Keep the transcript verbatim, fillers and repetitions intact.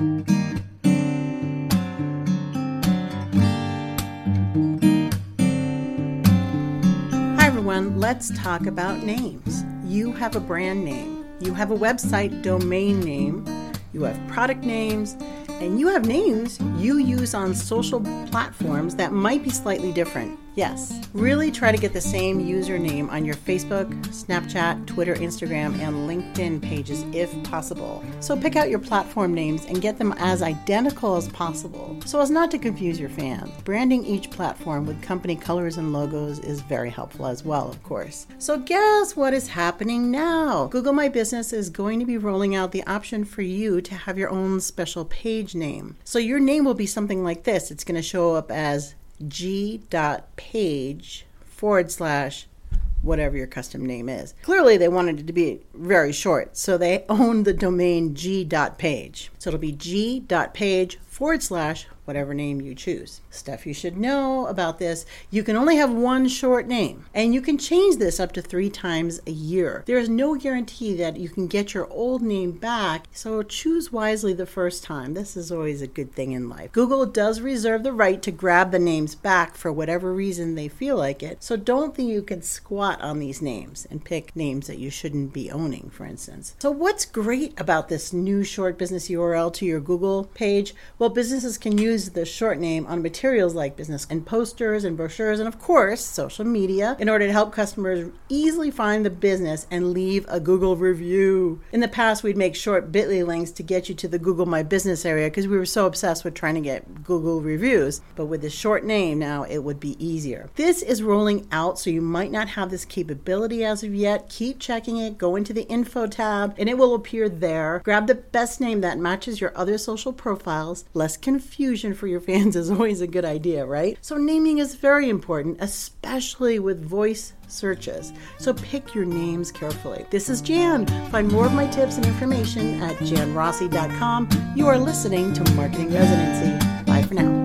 Hi everyone, let's talk about names. You have a brand name, you have a website domain name, you have product names, and you have names you use on social platforms that might be slightly different. Yes, really try to get the same username on your Facebook, Snapchat, Twitter, Instagram, and LinkedIn pages if possible. So pick out your platform names and get them as identical as possible so as not to confuse your fans. Branding each platform with company colors and logos is very helpful as well, of course. So guess what is happening now? Google My Business is going to be rolling out the option for you to have your own special page name. So your name will be something like this. It's going to show up as g.page forward slash whatever your custom name is. Clearly they wanted it to be very short, so they own the domain g.page. So it'll be g.page forward slash whatever name you choose. Stuff you should know about this. You can only have one short name, and you can change this up to three times a year. There is no guarantee that you can get your old name back, so choose wisely the first time. This is always a good thing in life. Google does reserve the right to grab the names back for whatever reason they feel like it, so don't think you can squat on these names and pick names that you shouldn't be owning, for instance. So what's great about this new short business U R L to your Google page? Well, businesses can use the short name on materials like business and posters and brochures and, of course, social media in order to help customers easily find the business and leave a Google review. In the past, we'd make short bit dot l y links to get you to the Google My Business area because we were so obsessed with trying to get Google reviews. But with the short name now, it would be easier. This is rolling out, so you might not have this capability as of yet. Keep checking it. Go into the info tab and it will appear there. Grab the best name that matches your other social profiles. Less confusion for your fans is always a good idea, right? So naming is very important, especially with voice searches. So pick your names carefully. This is Jan. Find more of my tips and information at jan rossi dot com. You are listening to Marketing Residency. Bye for now.